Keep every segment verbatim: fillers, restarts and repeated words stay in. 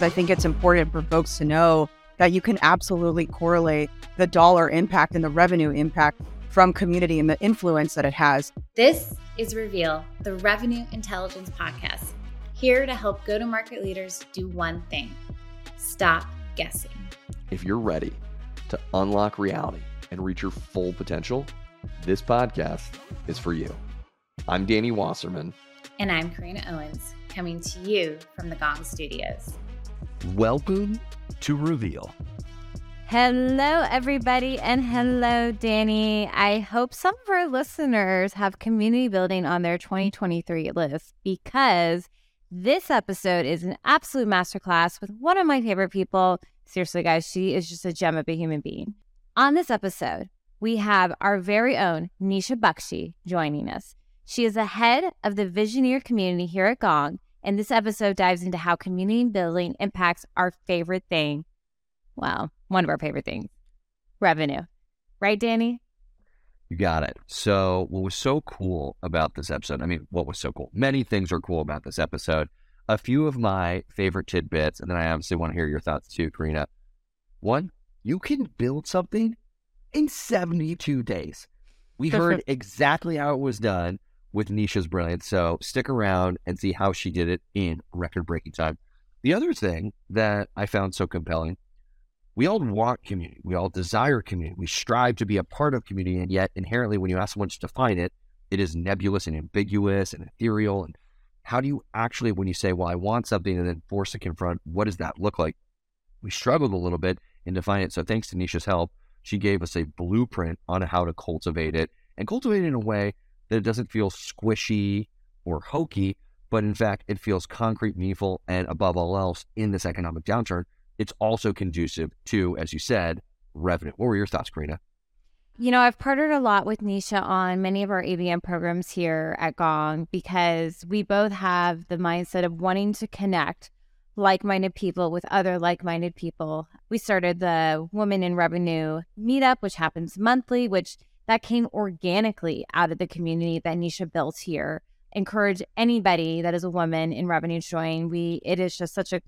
I think it's important for folks to know that you can absolutely correlate the dollar impact and the revenue impact from community and the influence that it has. This is Reveal, the Revenue Intelligence Podcast, here to help go-to-market leaders do one thing: stop guessing. If you're ready to unlock reality and reach your full potential, this podcast is for you. I'm Danny Wasserman. And I'm Karina Owens, coming to you from the Gong Studios. Welcome to Reveal. Hello, everybody, and hello, Danny. I hope some of our listeners have community building on their twenty twenty-three list, because this episode is an absolute masterclass with one of my favorite people. Seriously, guys, she is just a gem of a human being. On this episode, we have our very own Nisha Bakshi joining us. She is the head of the Visioneer community here at Gong, and this episode dives into how community building impacts our favorite thing. Well, one of our favorite things, revenue. Right, Danny? You got it. So what was so cool about this episode? I mean, what was so cool? Many things are cool about this episode. A few of my favorite tidbits, and then I obviously want to hear your thoughts too, Karina. One, you can build something in seventy-two days. We heard exactly how it was done with Nisha's brilliance. So stick around and see how she did it in record-breaking time. The other thing that I found so compelling, we all want community. We all desire community. We strive to be a part of community. And yet inherently, when you ask someone to define it, it is nebulous and ambiguous and ethereal. And how do you actually, when you say, well, I want something, and then force to confront, what does that look like? We struggled a little bit in defining it. So thanks to Nisha's help, she gave us a blueprint on how to cultivate it, and cultivate it in a way that it doesn't feel squishy or hokey, but in fact, it feels concrete, meaningful, and above all else, in this economic downturn, it's also conducive to, as you said, revenue. What were your thoughts, Karina? You know, I've partnered a lot with Nisha on many of our A B M programs here at Gong, because we both have the mindset of wanting to connect like-minded people with other like-minded people. We started the Women in Revenue meetup, which happens monthly, which that came organically out of the community that Nisha built here. Encourage anybody that is a woman in revenue to join. We, it is just such a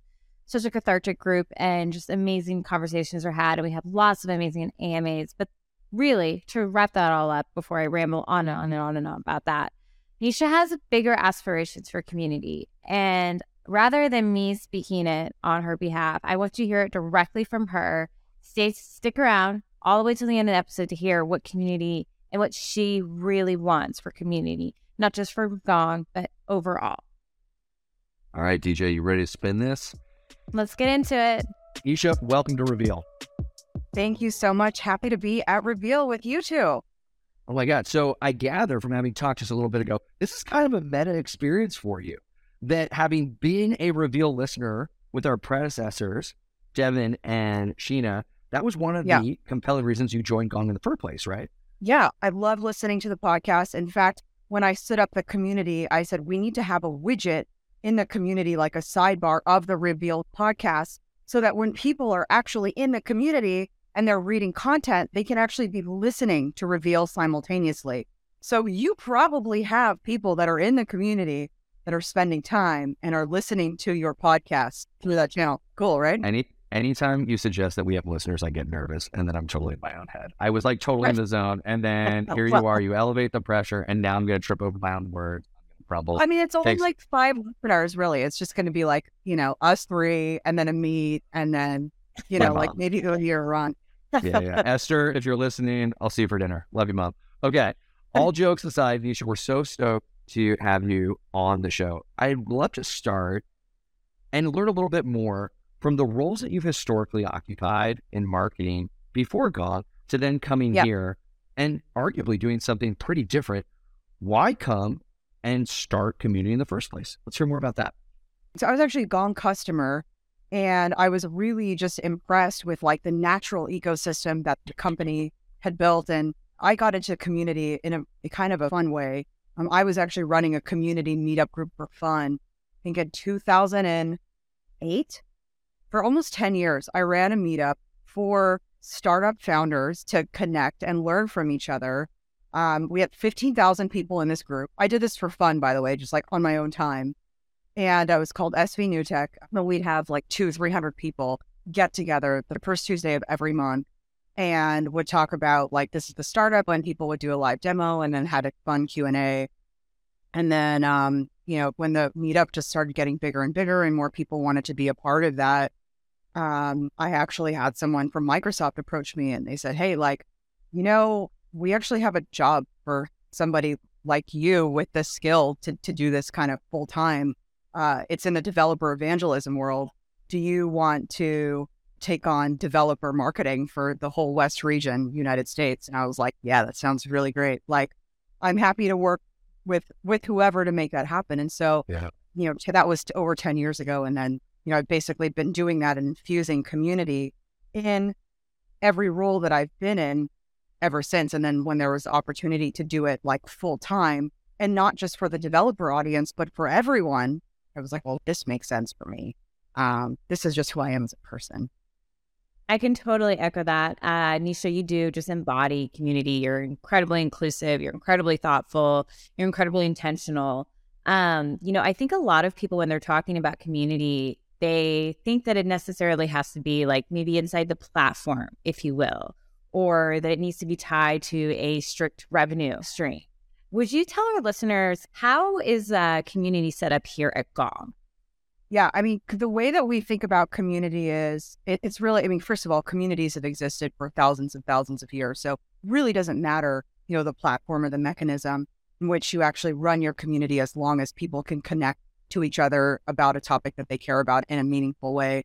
such a cathartic group, and just amazing conversations are had, and we have lots of amazing A M As. But really, to wrap that all up before I ramble on and on and on and on about that, Nisha has bigger aspirations for community, and rather than me speaking it on her behalf, I want you to hear it directly from her. Stay, stick around all the way to the end of the episode to hear what community and what she really wants for community, not just for Gong, but overall. All right, D J, you ready to spin this? Let's get into it. Nisha, welcome to Reveal. Thank you so much. Happy to be at Reveal with you two. Oh my God. So I gather from having talked just a little bit ago, this is kind of a meta experience for you, that having been a Reveal listener with our predecessors, Devin and Sheena, that was one of yeah. the compelling reasons you joined Gong in the first place, right? Yeah, I love listening to the podcast. In fact, when I stood up the community, I said, we need to have a widget in the community, like a sidebar of the Reveal podcast, so that when people are actually in the community and they're reading content, they can actually be listening to Reveal simultaneously. So you probably have people that are in the community that are spending time and are listening to your podcast through that channel. Cool, right? Any Anytime you suggest that we have listeners, I get nervous, and then I'm totally in my own head. I was like totally in the zone, and then here you are, you elevate the pressure, and now I'm going to trip over my own words. Probably. I mean, it's only Thanks. like five listeners, really. It's just going to be like, you know, us three, and then a meet, and then, you know, like maybe go here or on. yeah, yeah. Esther, if you're listening, I'll see you for dinner. Love you, Mom. Okay. All jokes aside, Nisha, we're so stoked to have you on the show. I'd love to start and learn a little bit more from the roles that you've historically occupied in marketing before Gong to then coming yep. here and arguably doing something pretty different. Why come and start community in the first place? Let's hear more about that. So I was actually a Gong customer, and I was really just impressed with like the natural ecosystem that the company had built. And I got into community in a, a kind of a fun way. Um, I was actually running a community meetup group for fun, I think in two thousand eight. For almost ten years, I ran a meetup for startup founders to connect and learn from each other. Um, we had fifteen thousand people in this group. I did this for fun, by the way, just like on my own time. And I was called S V New Tech. And we'd have like two, three hundred people get together the first Tuesday of every month and would talk about like, this is the startup, when people would do a live demo and then had a fun Q and A. And then, um, you know, when the meetup just started getting bigger and bigger and more people wanted to be a part of that, um, I actually had someone from Microsoft approach me and they said, hey, like, you know, we actually have a job for somebody like you with the skill to, to do this kind of full time. Uh, it's in the developer evangelism world. Do you want to take on developer marketing for the whole West region, United States? And I was like, yeah, that sounds really great. Like, I'm happy to work with with whoever to make that happen. And so, yeah. you know, that was over ten years ago. And then, you know, I've basically been doing that and infusing community in every role that I've been in ever since. And then when there was opportunity to do it like full time and not just for the developer audience, but for everyone, I was like, well, this makes sense for me. Um, this is just who I am as a person. I can totally echo that. Uh, Nisha, you do just embody community. You're incredibly inclusive. You're incredibly thoughtful. You're incredibly intentional. Um, you know, I think a lot of people, when they're talking about community, they think that it necessarily has to be like maybe inside the platform, if you will, or that it needs to be tied to a strict revenue stream. Would you tell our listeners, how is uh, community set up here at Gong? Yeah, I mean, the way that we think about community is, it, it's really, I mean, first of all, communities have existed for thousands and thousands of years. So it really doesn't matter, you know, the platform or the mechanism in which you actually run your community, as long as people can connect to each other about a topic that they care about in a meaningful way.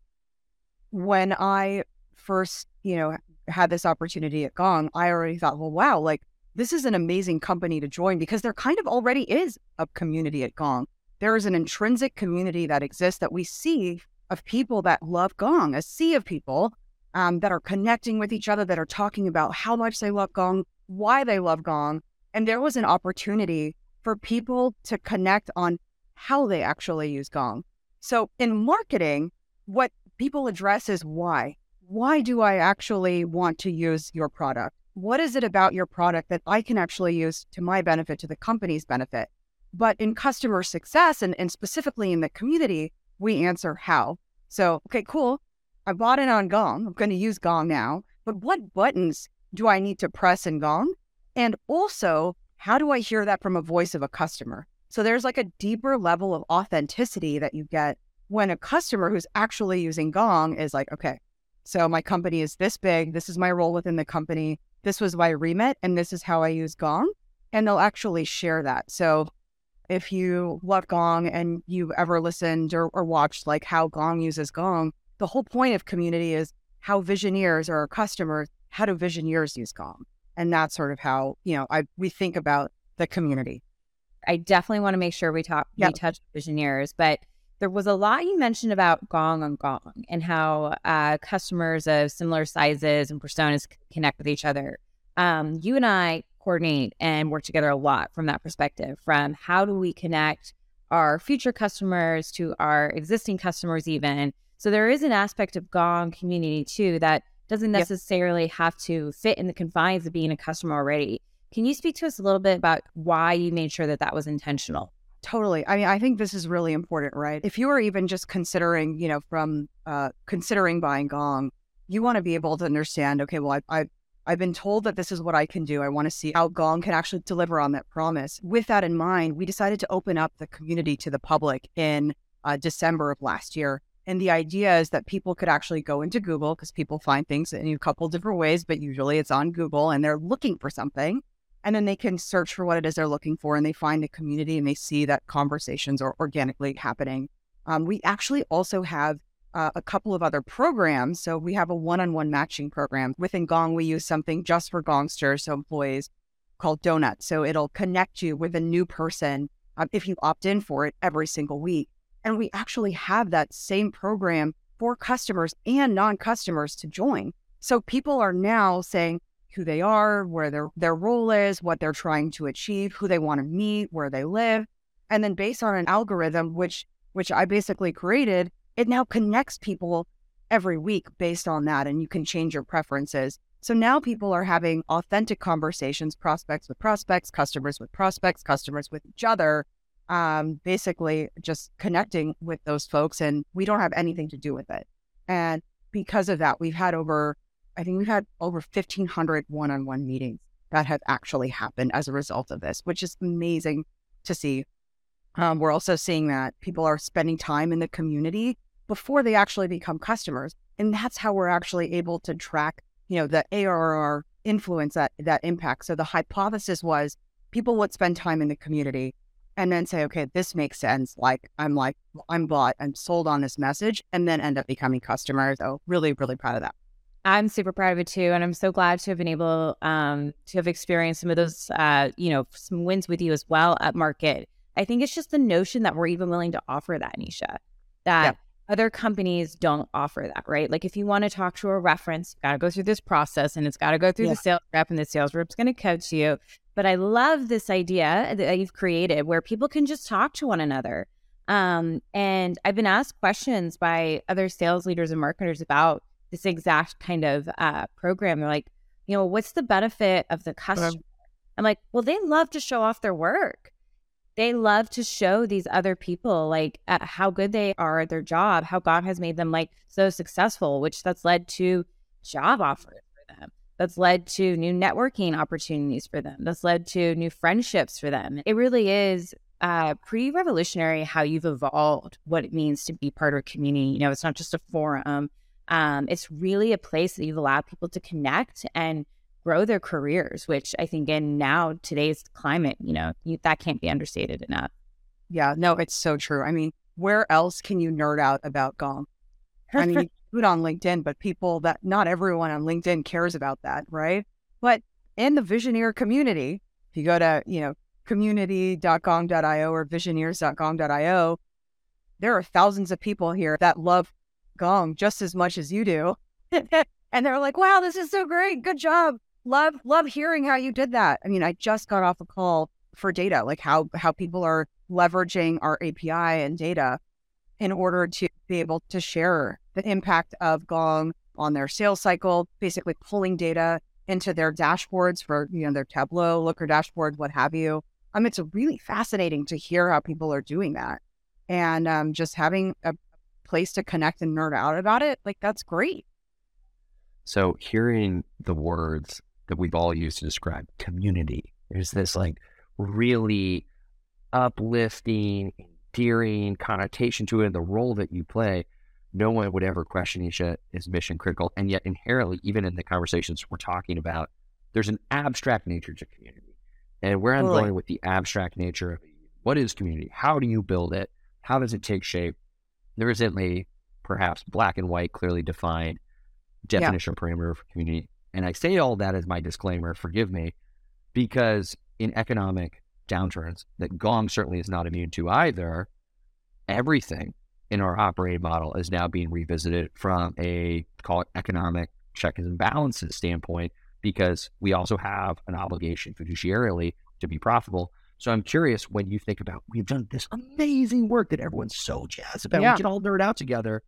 When I first, you know, had this opportunity at Gong, I already thought, well, wow, like, this is an amazing company to join, because there kind of already is a community at Gong. There is an intrinsic community that exists that we see of people that love Gong, a sea of people um, that are connecting with each other, that are talking about how much they love Gong, why they love Gong. And there was an opportunity for people to connect on how they actually use Gong. So in marketing, what people address is why. Why do I actually want to use your product? What is it about your product that I can actually use to my benefit, to the company's benefit? But in customer success and, and specifically in the community, we answer how. So, okay, cool. I bought in on Gong. I'm going to use Gong now. But what buttons do I need to press in Gong? And also, how do I hear that from a voice of a customer? So there's like a deeper level of authenticity that you get when a customer who's actually using Gong is like, okay, so my company is this big. This is my role within the company. This was my remit, and this is how I use Gong. And they'll actually share that. So if you love Gong and you've ever listened or, or watched like how Gong uses Gong, the whole point of community is how Visioneers or our customers, how do Visioneers use Gong? And that's sort of how, you know, I we think about the community. I definitely want to make sure we talk, yep. we touch Visioneers, but there was a lot you mentioned about Gong on Gong and how uh, customers of similar sizes and personas connect with each other. Um, you and I coordinate and work together a lot from that perspective, from how do we connect our future customers to our existing customers even. So there is an aspect of Gong community too that doesn't necessarily yep. have to fit in the confines of being a customer already. Can you speak to us a little bit about why you made sure that that was intentional? Totally. I mean, I think this is really important, right? If you are even just considering, you know, from uh, considering buying Gong, you want to be able to understand, okay, well, I, I, I've been told that this is what I can do. I want to see how Gong can actually deliver on that promise. With that in mind, we decided to open up the community to the public in uh, December of last year. And the idea is that people could actually go into Google, because people find things in a couple different ways, but usually it's on Google and they're looking for something. And then they can search for what it is they're looking for, and they find the community and they see that conversations are organically happening. Um, we actually also have uh, a couple of other programs. So we have a one-on-one matching program. Within Gong, we use something just for Gongsters, so employees, called Donut. So it'll connect you with a new person um, if you opt in for it every single week. And we actually have that same program for customers and non-customers to join. So people are now saying who they are, where their, their role is, what they're trying to achieve, who they want to meet, where they live. And then based on an algorithm, which which I basically created, it now connects people every week based on that. And you can change your preferences. So now people are having authentic conversations, prospects with prospects, customers with prospects, customers with each other, um, basically just connecting with those folks, and we don't have anything to do with it. And because of that, we've had over, I think we've had over fifteen hundred one-on-one meetings that have actually happened as a result of this, which is amazing to see. Um, we're also seeing that people are spending time in the community before they actually become customers. And that's how we're actually able to track, you know, the A R R influence, that, that impact. So the hypothesis was people would spend time in the community and then say, okay, this makes sense. Like, I'm like, I'm bought, I'm sold on this message, and then end up becoming customers. So really, really proud of that. I'm super proud of it too. And I'm so glad to have been able um, to have experienced some of those, uh, you know, some wins with you as well at market. I think it's just the notion that we're even willing to offer that, Nisha, that yeah. other companies don't offer that, right? Like if you want to talk to a reference, you got to go through this process and it's got to go through yeah. the sales rep, and the sales rep's going to coach you. But I love this idea that you've created where people can just talk to one another. Um, and I've been asked questions by other sales leaders and marketers about this exact kind of uh, program. They're like, you know, what's the benefit of the customer? I'm like, well, they love to show off their work. They love to show these other people like uh, how good they are at their job, how God has made them like so successful, which that's led to job offers for them. That's led to new networking opportunities for them. That's led to new friendships for them. It really is uh, pretty revolutionary how you've evolved what it means to be part of a community. You know, it's not just a forum. Um, it's really a place that you've allowed people to connect and grow their careers, which I think in now today's climate, you know, you, that can't be understated enough. Yeah, no, it's so true. I mean, where else can you nerd out about Gong? I mean, you do it on LinkedIn, but people that not everyone on LinkedIn cares about that, right? But in the Visioneer community, if you go to, you know, community dot gong dot io or visioneers dot gong dot io, there are thousands of people here that love Gong just as much as you do. And they're like, wow, this is so great. Good job. Love, love hearing how you did that. I mean, I just got off a call for data, like how, how people are leveraging our A P I and data in order to be able to share the impact of Gong on their sales cycle, basically pulling data into their dashboards for, you know, their Tableau, Looker dashboard, what have you. Um, it's really fascinating to hear how people are doing that. And um, just having a place to connect and nerd out about it, like that's great. So hearing the words that we've all used to describe community, there's this like really uplifting, endearing connotation to it, and the role that you play, no one would ever question, Nisha, is mission critical. And yet inherently, even in the conversations we're talking about, there's an abstract nature to community. And where I'm totally. going with the abstract nature of what is community? How do you build it? How does it take shape? There isn't a perhaps black and white, clearly defined definition yeah. parameter for community. And I say all that as my disclaimer, forgive me, because in economic downturns that Gong certainly is not immune to either, everything in our operating model is now being revisited from a, call it economic checks and balances standpoint, because we also have an obligation fiduciarily to be profitable. So I'm curious, when you think about, we've done this amazing work that everyone's so jazzed about, yeah. we can all nerd out together.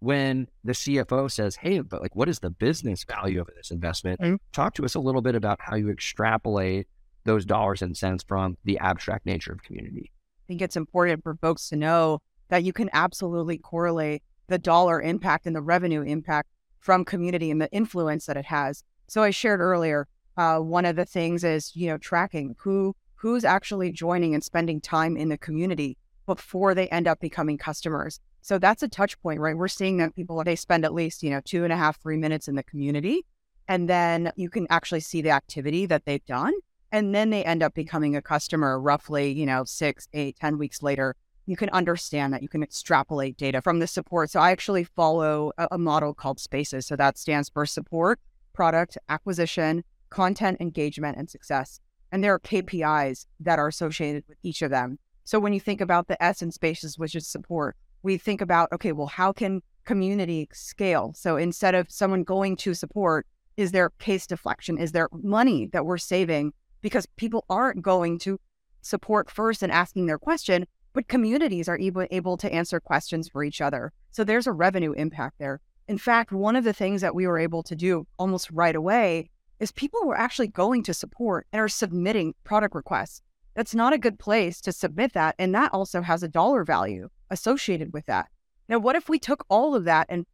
When the C F O says, hey, but like, what is the business value of this investment? Mm-hmm. Talk to us a little bit about how you extrapolate those dollars and cents from the abstract nature of community. I think it's important for folks to know that you can absolutely correlate the dollar impact and the revenue impact from community and the influence that it has. So I shared earlier, uh, one of the things is, you know, tracking who who's actually joining and spending time in the community before they end up becoming customers. So that's a touch point, right? We're seeing that people, they spend at least, you know, two and a half, three minutes in the community. And then you can actually see the activity that they've done. And then they end up becoming a customer roughly, you know, six, eight, ten weeks later. You can understand that. You can extrapolate data from the support. So I actually follow a, a model called SPACES. So that stands for support, product, acquisition, content, engagement, and success. And there are K P Is that are associated with each of them. So when you think about the S in SPACES, which is support, we think about, okay, well, how can community scale? So instead of someone going to support, is there case deflection? Is there money that we're saving? Because people aren't going to support first and asking their question, but communities are able, able to answer questions for each other. So there's a revenue impact there. In fact, one of the things that we were able to do almost right away is people were actually going to support and are submitting product requests. That's not a good place to submit that. And that also has a dollar value associated with that. Now, what if we took all of that and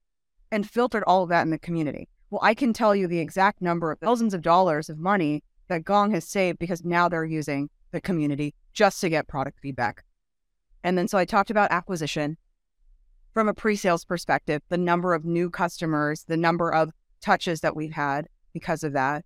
and filtered all of that in the community? Well, I can tell you the exact number of thousands of dollars of money that Gong has saved because now they're using the community just to get product feedback. And then so I talked about acquisition from a pre-sales perspective, the number of new customers, the number of touches that we've had because of that.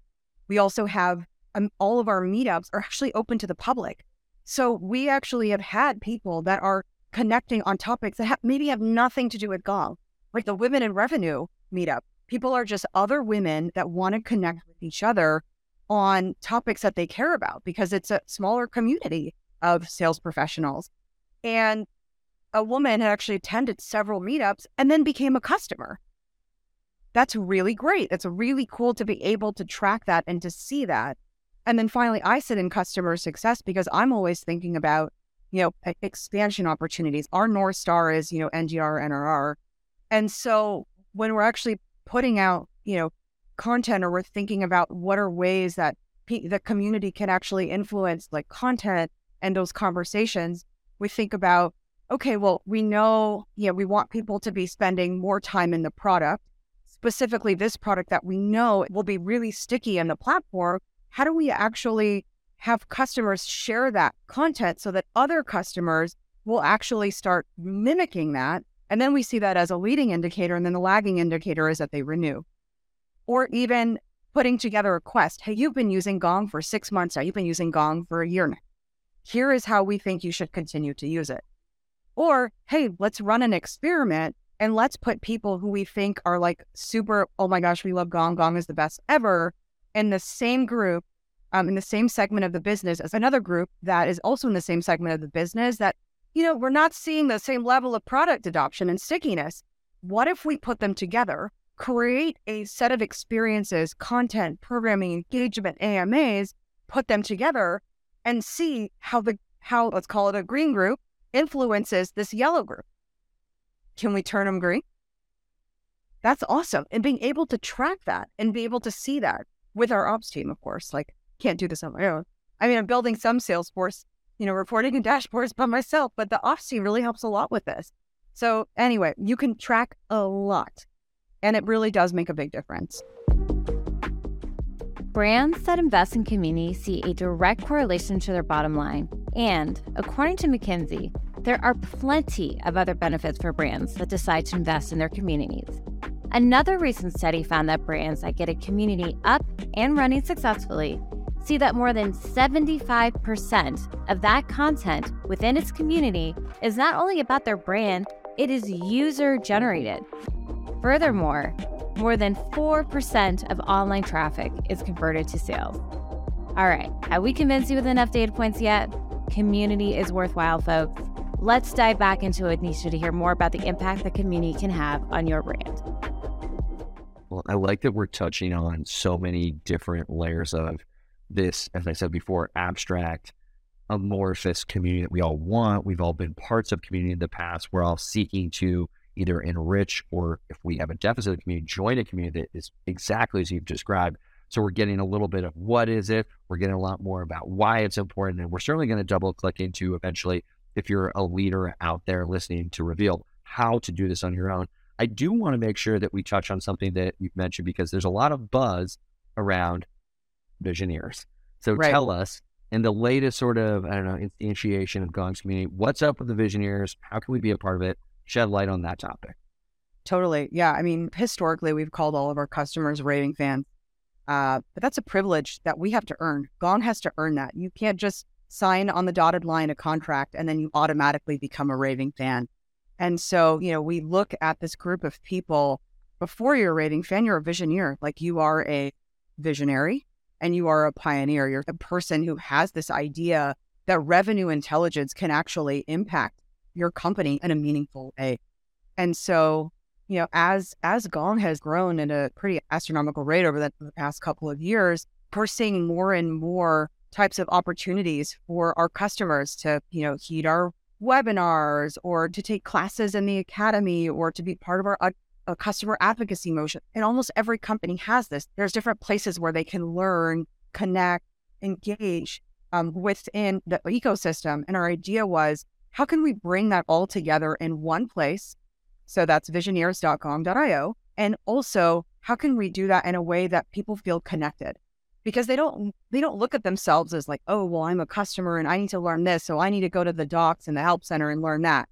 We also have um, all of our meetups are actually open to the public. So we actually have had people that are connecting on topics that ha- maybe have nothing to do with Gong, like the Women in Revenue meetup. People are just other women that want to connect with each other on topics that they care about because it's a smaller community of sales professionals. And a woman had actually attended several meetups and then became a customer. That's really great. It's really cool to be able to track that and to see that. And then finally, I sit in customer success because I'm always thinking about, you know, expansion opportunities. Our North Star is, you know, N G R, N R R. And so when we're actually putting out, you know, content, or we're thinking about what are ways that pe- the community can actually influence like content and those conversations, we think about, okay, well, we know, yeah, we want people to be spending more time in the product, specifically this product that we know will be really sticky in the platform. How do we actually have customers share that content so that other customers will actually start mimicking that? And then we see that as a leading indicator. And then the lagging indicator is that they renew. Or even putting together a quest. Hey, you've been using Gong for six months now. You've been using Gong for a year now. Here is how we think you should continue to use it. Or, hey, let's run an experiment and let's put people who we think are like super, oh my gosh, we love Gong. Gong is the best ever. In the same group, um, in the same segment of the business as another group that is also in the same segment of the business that, you know, we're not seeing the same level of product adoption and stickiness. What if we put them together, create a set of experiences, content, programming, engagement, A M As, put them together and see how the, how let's call it a green group influences this yellow group. Can we turn them green? That's awesome. And being able to track that and be able to see that with our ops team, of course, like can't do this on my own. I mean, I'm building some Salesforce, you know, reporting and dashboards by myself, but the ops team really helps a lot with this. So anyway, you can track a lot and it really does make a big difference. Brands that invest in community see a direct correlation to their bottom line. And according to McKinsey, there are plenty of other benefits for brands that decide to invest in their communities. Another recent study found that brands that get a community up and running successfully see that more than seventy-five percent of that content within its community is not only about their brand, it is user-generated. Furthermore, more than four percent of online traffic is converted to sales. All right, have we convinced you with enough data points yet? Community is worthwhile, folks. Let's dive back into it, Nisha, to hear more about the impact that community can have on your brand. Well, I like that we're touching on so many different layers of this, as I said before, abstract, amorphous community that we all want. We've all been parts of community in the past. We're all seeking to either enrich or, if we have a deficit of community, join a community that is exactly as you've described. So we're getting a little bit of what is it, we're getting a lot more about why it's important, and we're certainly going to double click into eventually, if you're a leader out there listening to Reveal, how to do this on your own. I do want to make sure that we touch on something that you've mentioned because there's a lot of buzz around Visioneers. So right. Tell us, in the latest sort of, I don't know, initiation of Gong's community, what's up with the Visioneers? How can we be a part of it? Shed light on that topic. Totally. Yeah. I mean, historically, we've called all of our customers raving fans. Uh, but that's a privilege that we have to earn. Gong has to earn that. You can't just sign on the dotted line a contract and then you automatically become a raving fan. And so, you know, we look at this group of people. Before you're a raving fan, you're a Visioneer. Like, you are a visionary and you are a pioneer. You're a person who has this idea that revenue intelligence can actually impact your company in a meaningful way. And so, you know, as as Gong has grown at a pretty astronomical rate over the, the past couple of years, we're seeing more and more types of opportunities for our customers to, you know, heed our webinars or to take classes in the academy or to be part of our uh, uh, customer advocacy motion. And almost every company has this. There's different places where they can learn, connect, engage, um, within the ecosystem. And our idea was, how can we bring that all together in one place? So that's visioneers dot gong dot io. And also, how can we do that in a way that people feel connected? Because they don't they don't look at themselves as like, oh, well, I'm a customer and I need to learn this, so I need to go to the docs and the help center and learn that.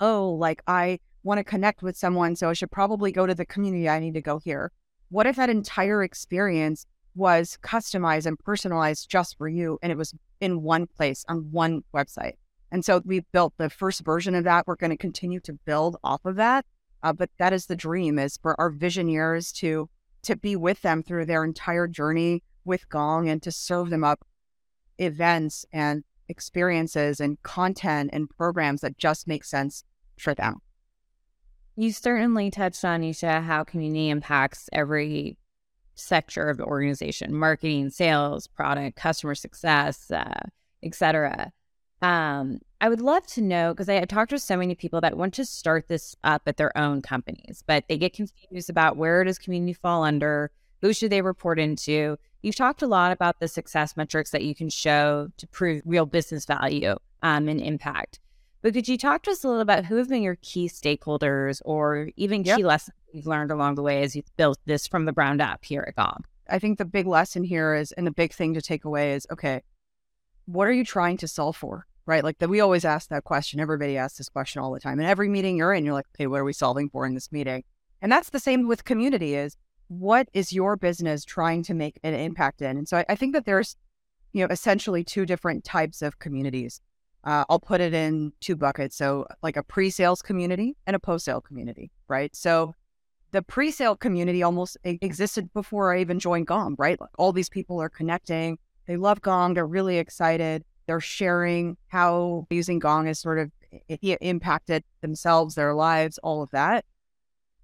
Oh, like I want to connect with someone, so I should probably go to the community. I need to go here. What if that entire experience was customized and personalized just for you, and it was in one place on one website? And so we built the first version of that. We're going to continue to build off of that. Uh, but that is the dream, is for our visioneers to to be with them through their entire journey with Gong, and to serve them up events and experiences and content and programs that just make sense for them. You certainly touched on, Nisha, how community impacts every sector of the organization: marketing, sales, product, customer success, uh, et cetera. Um, I would love to know, because I have talked to so many people that want to start this up at their own companies, but they get confused about where does community fall under, who should they report into. You've talked a lot about the success metrics that you can show to prove real business value um, and impact. But could you talk to us a little about who have been your key stakeholders, or even yep. key lessons you've learned along the way as you've built this from the ground up here at Gong? I think the big lesson here is, and the big thing to take away is, okay, what are you trying to solve for, right? Like that, we always ask that question. Everybody asks this question all the time. And every meeting you're in, you're like, okay, what are we solving for in this meeting? And that's the same with community, is what is your business trying to make an impact in? And so I, I think that there's, you know, essentially two different types of communities. Uh, I'll put it in two buckets. So like a pre-sales community and a post-sale community, right? So the pre-sale community almost existed before I even joined Gong, right? Like all these people are connecting. They love Gong. They're really excited. They're sharing how using Gong has sort of impacted themselves, their lives, all of that.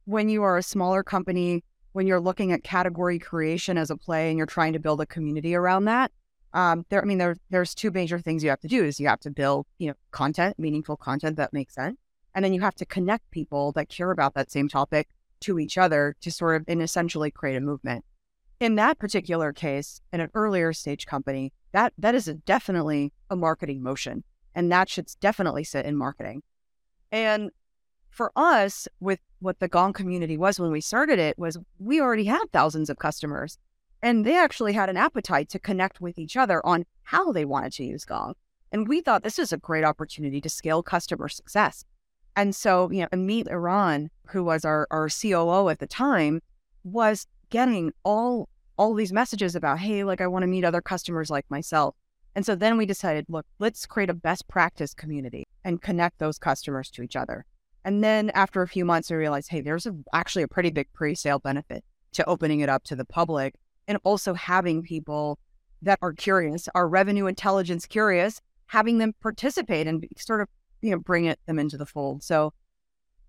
When you are a smaller company, when you're looking at category creation as a play and you're trying to build a community around that, um, there, I mean, there, there's two major things you have to do. Is you have to build, you know, content, meaningful content that makes sense. And then you have to connect people that care about that same topic to each other to sort of, and essentially create a movement. In that particular case, in an earlier stage company, that that is a definitely a marketing motion, and that should definitely sit in marketing. And for us, with what the Gong community was when we started it, was we already had thousands of customers, and they actually had an appetite to connect with each other on how they wanted to use Gong. And we thought this is a great opportunity to scale customer success. And so, you know, Amit Iran, who was our, our C O O at the time, was getting all all these messages about, hey, like I want to meet other customers like myself. And so then we decided, look, let's create a best practice community and connect those customers to each other. And then after a few months, we realized, hey, there's a, actually a pretty big pre-sale benefit to opening it up to the public, and also having people that are curious, are revenue intelligence curious, having them participate and sort of, you know, bring it them into the fold. So,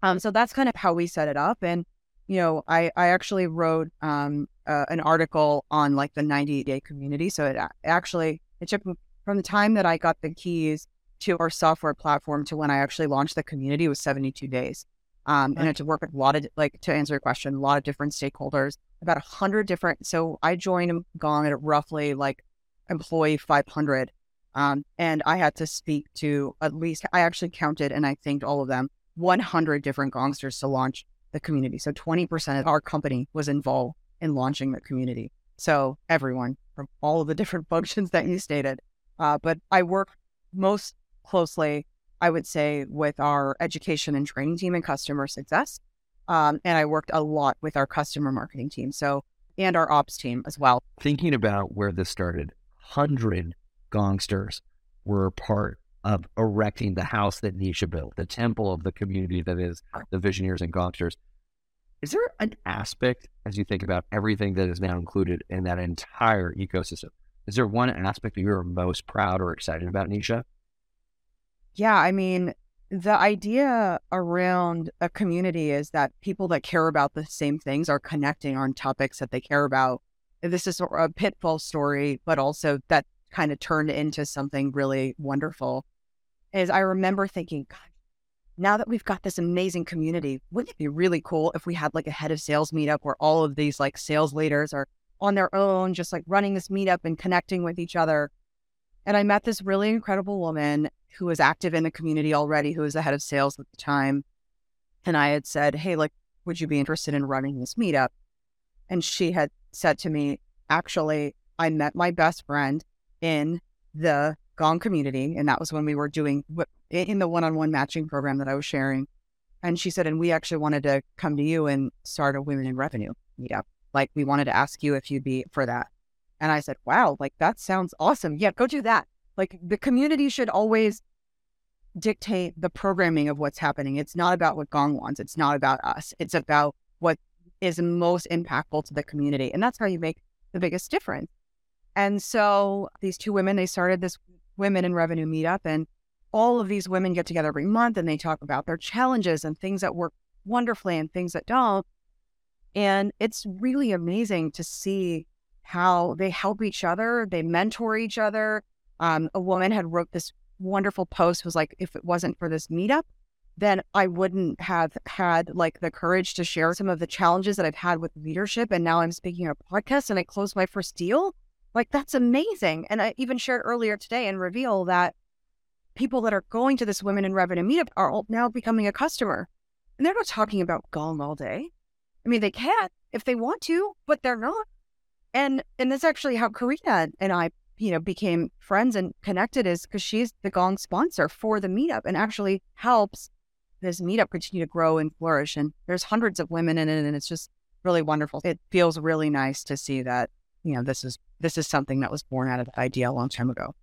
um, so that's kind of how we set it up. And you know, I, I actually wrote um, uh, an article on like the ninety-day community. So it actually, it took from the time that I got the keys to our software platform to when I actually launched the community was seventy-two days. Um, okay. And I had to work with a lot of, like, to answer your question, a lot of different stakeholders, about one hundred different. So I joined Gong at roughly like employee five hundred. Um, and I had to speak to at least, I actually counted and I thanked all of them, one hundred different Gongsters to launch the community. So twenty percent of our company was involved in launching the community. So everyone from all of the different functions that you stated. Uh, but I work most closely, I would say, with our education and training team and customer success. Um, and I worked a lot with our customer marketing team. So, and our ops team as well. Thinking about where this started, one hundred Gongsters were part of erecting the house that Nisha built, the temple of the community that is the Visioneers and Gongsters. Is there an aspect, as you think about everything that is now included in that entire ecosystem, is there one aspect that you're most proud or excited about, Nisha? Yeah, I mean, the idea around a community is that people that care about the same things are connecting on topics that they care about. This is a pitfall story, but also that kind of turned into something really wonderful. Is I remember thinking, God, now that we've got this amazing community, wouldn't it be really cool if we had like a head of sales meetup where all of these like sales leaders are on their own, just like running this meetup and connecting with each other? And I met this really incredible woman who was active in the community already, who was the head of sales at the time. And I had said, hey, like, would you be interested in running this meetup? And she had said to me, actually, I met my best friend in the Gong community. And that was when we were doing in the one-on-one matching program that I was sharing. And she said, and we actually wanted to come to you and start a Women in Revenue meetup. Like, we wanted to ask you if you'd be for that. And I said, wow, like, that sounds awesome. Yeah, go do that. Like, the community should always dictate the programming of what's happening. It's not about what Gong wants. It's not about us. It's about what is most impactful to the community. And that's how you make the biggest difference. And so these two women, they started this Women in Revenue meetup, and all of these women get together every month and they talk about their challenges and things that work wonderfully and things that don't. And it's really amazing to see how they help each other. They mentor each other. Um, a woman had wrote this wonderful post, was like, if it wasn't for this meetup, then I wouldn't have had like the courage to share some of the challenges that I've had with leadership. And now I'm speaking on a podcast and I closed my first deal. Like, that's amazing. And I even shared earlier today in Reveal that people that are going to this Women in Revenue meetup are all now becoming a customer. And they're not talking about Gong all day. I mean, they can if they want to, but they're not. And and that's actually how Karina and I, you know, became friends and connected, is because she's the Gong sponsor for the meetup and actually helps this meetup continue to grow and flourish. And there's hundreds of women in it, and it's just really wonderful. It feels really nice to see that, you know, this is this is something that was born out of the idea a long time ago.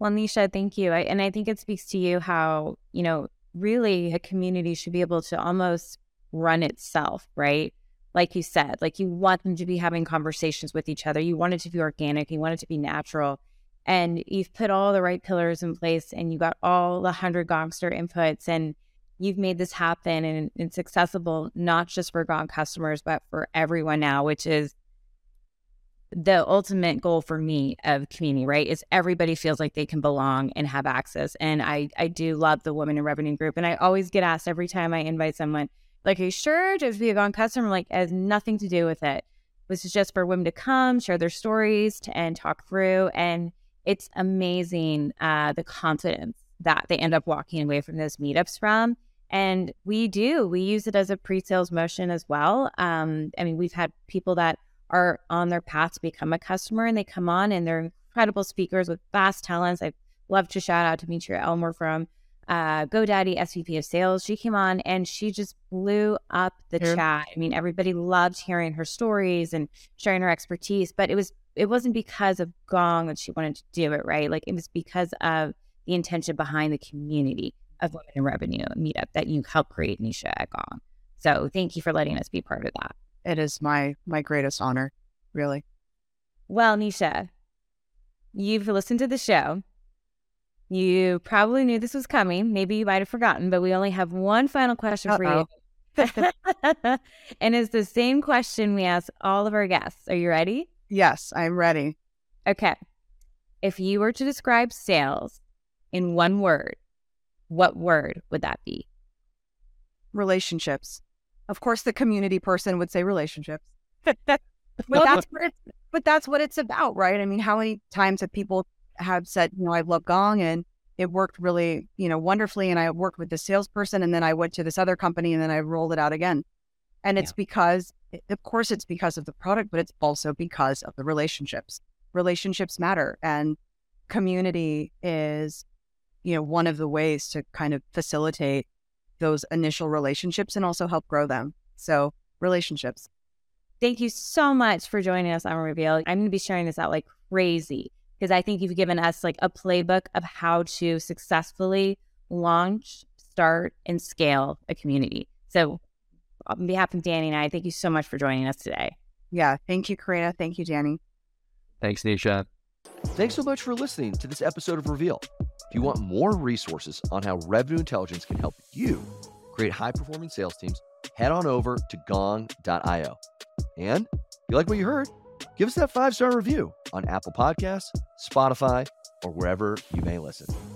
Well, Nisha, thank you. I, and I think it speaks to you how, you know, really a community should be able to almost run itself, right? Like you said, like, you want them to be having conversations with each other. You want it to be organic. You want it to be natural. And you've put all the right pillars in place, and you got all the one hundred Gongster inputs, and you've made this happen, and it's accessible not just for Gong customers, but for everyone now, which is the ultimate goal for me of community, right? Is everybody feels like they can belong and have access. And I, I do love the Women in Revenue group. And I always get asked every time I invite someone, like, are you sure just be a Gong customer? Like, it has nothing to do with it. This is just for women to come, share their stories, to, and talk through. And it's amazing uh, the confidence that they end up walking away from those meetups from. And we do. We use it as a pre-sales motion as well. Um, I mean, we've had people that are on their path to become a customer, and they come on and they're incredible speakers with vast talents. I'd love to shout out to Demetria Elmore from uh, GoDaddy, S V P of Sales. She came on and she just blew up the yeah. chat. I mean, everybody loved hearing her stories and sharing her expertise, but it was, it wasn't because of Gong that she wanted to do it, right? Like, it was because of the intention behind the community of Women in Revenue meetup that you helped create, Nisha, at Gong. So thank you for letting us be part of that. It is my my greatest honor, really. Well, Nisha, you've listened to the show. You probably knew this was coming. Maybe you might have forgotten, but we only have one final question Uh-oh. for you. And it's the same question we ask all of our guests. Are you ready? Yes, I'm ready. Okay. If you were to describe sales in one word, what word would that be? Relationships. Of course, the community person would say relationships. but, that's what it's, but that's what it's about, right? I mean, how many times have people have said, you know, I love Gong and it worked really, you know, wonderfully. And I worked with this salesperson, and then I went to this other company, and then I rolled it out again. And it's yeah. because, of course, it's because of the product, but it's also because of the relationships. Relationships matter. And community is, you know, one of the ways to kind of facilitate those initial relationships and also help grow them. So relationships. Thank you so much for joining us on Reveal. I'm going to be sharing this out like crazy, because I think you've given us like a playbook of how to successfully launch, start, and scale a community. So on behalf of Danny and I, thank you so much for joining us today. Yeah. Thank you, Karina. Thank you, Danny. Thanks, Nisha. Thanks so much for listening to this episode of Reveal. If you want more resources on how revenue intelligence can help you create high-performing sales teams, head on over to gong dot io. And if you like what you heard, give us that five-star review on Apple Podcasts, Spotify, or wherever you may listen.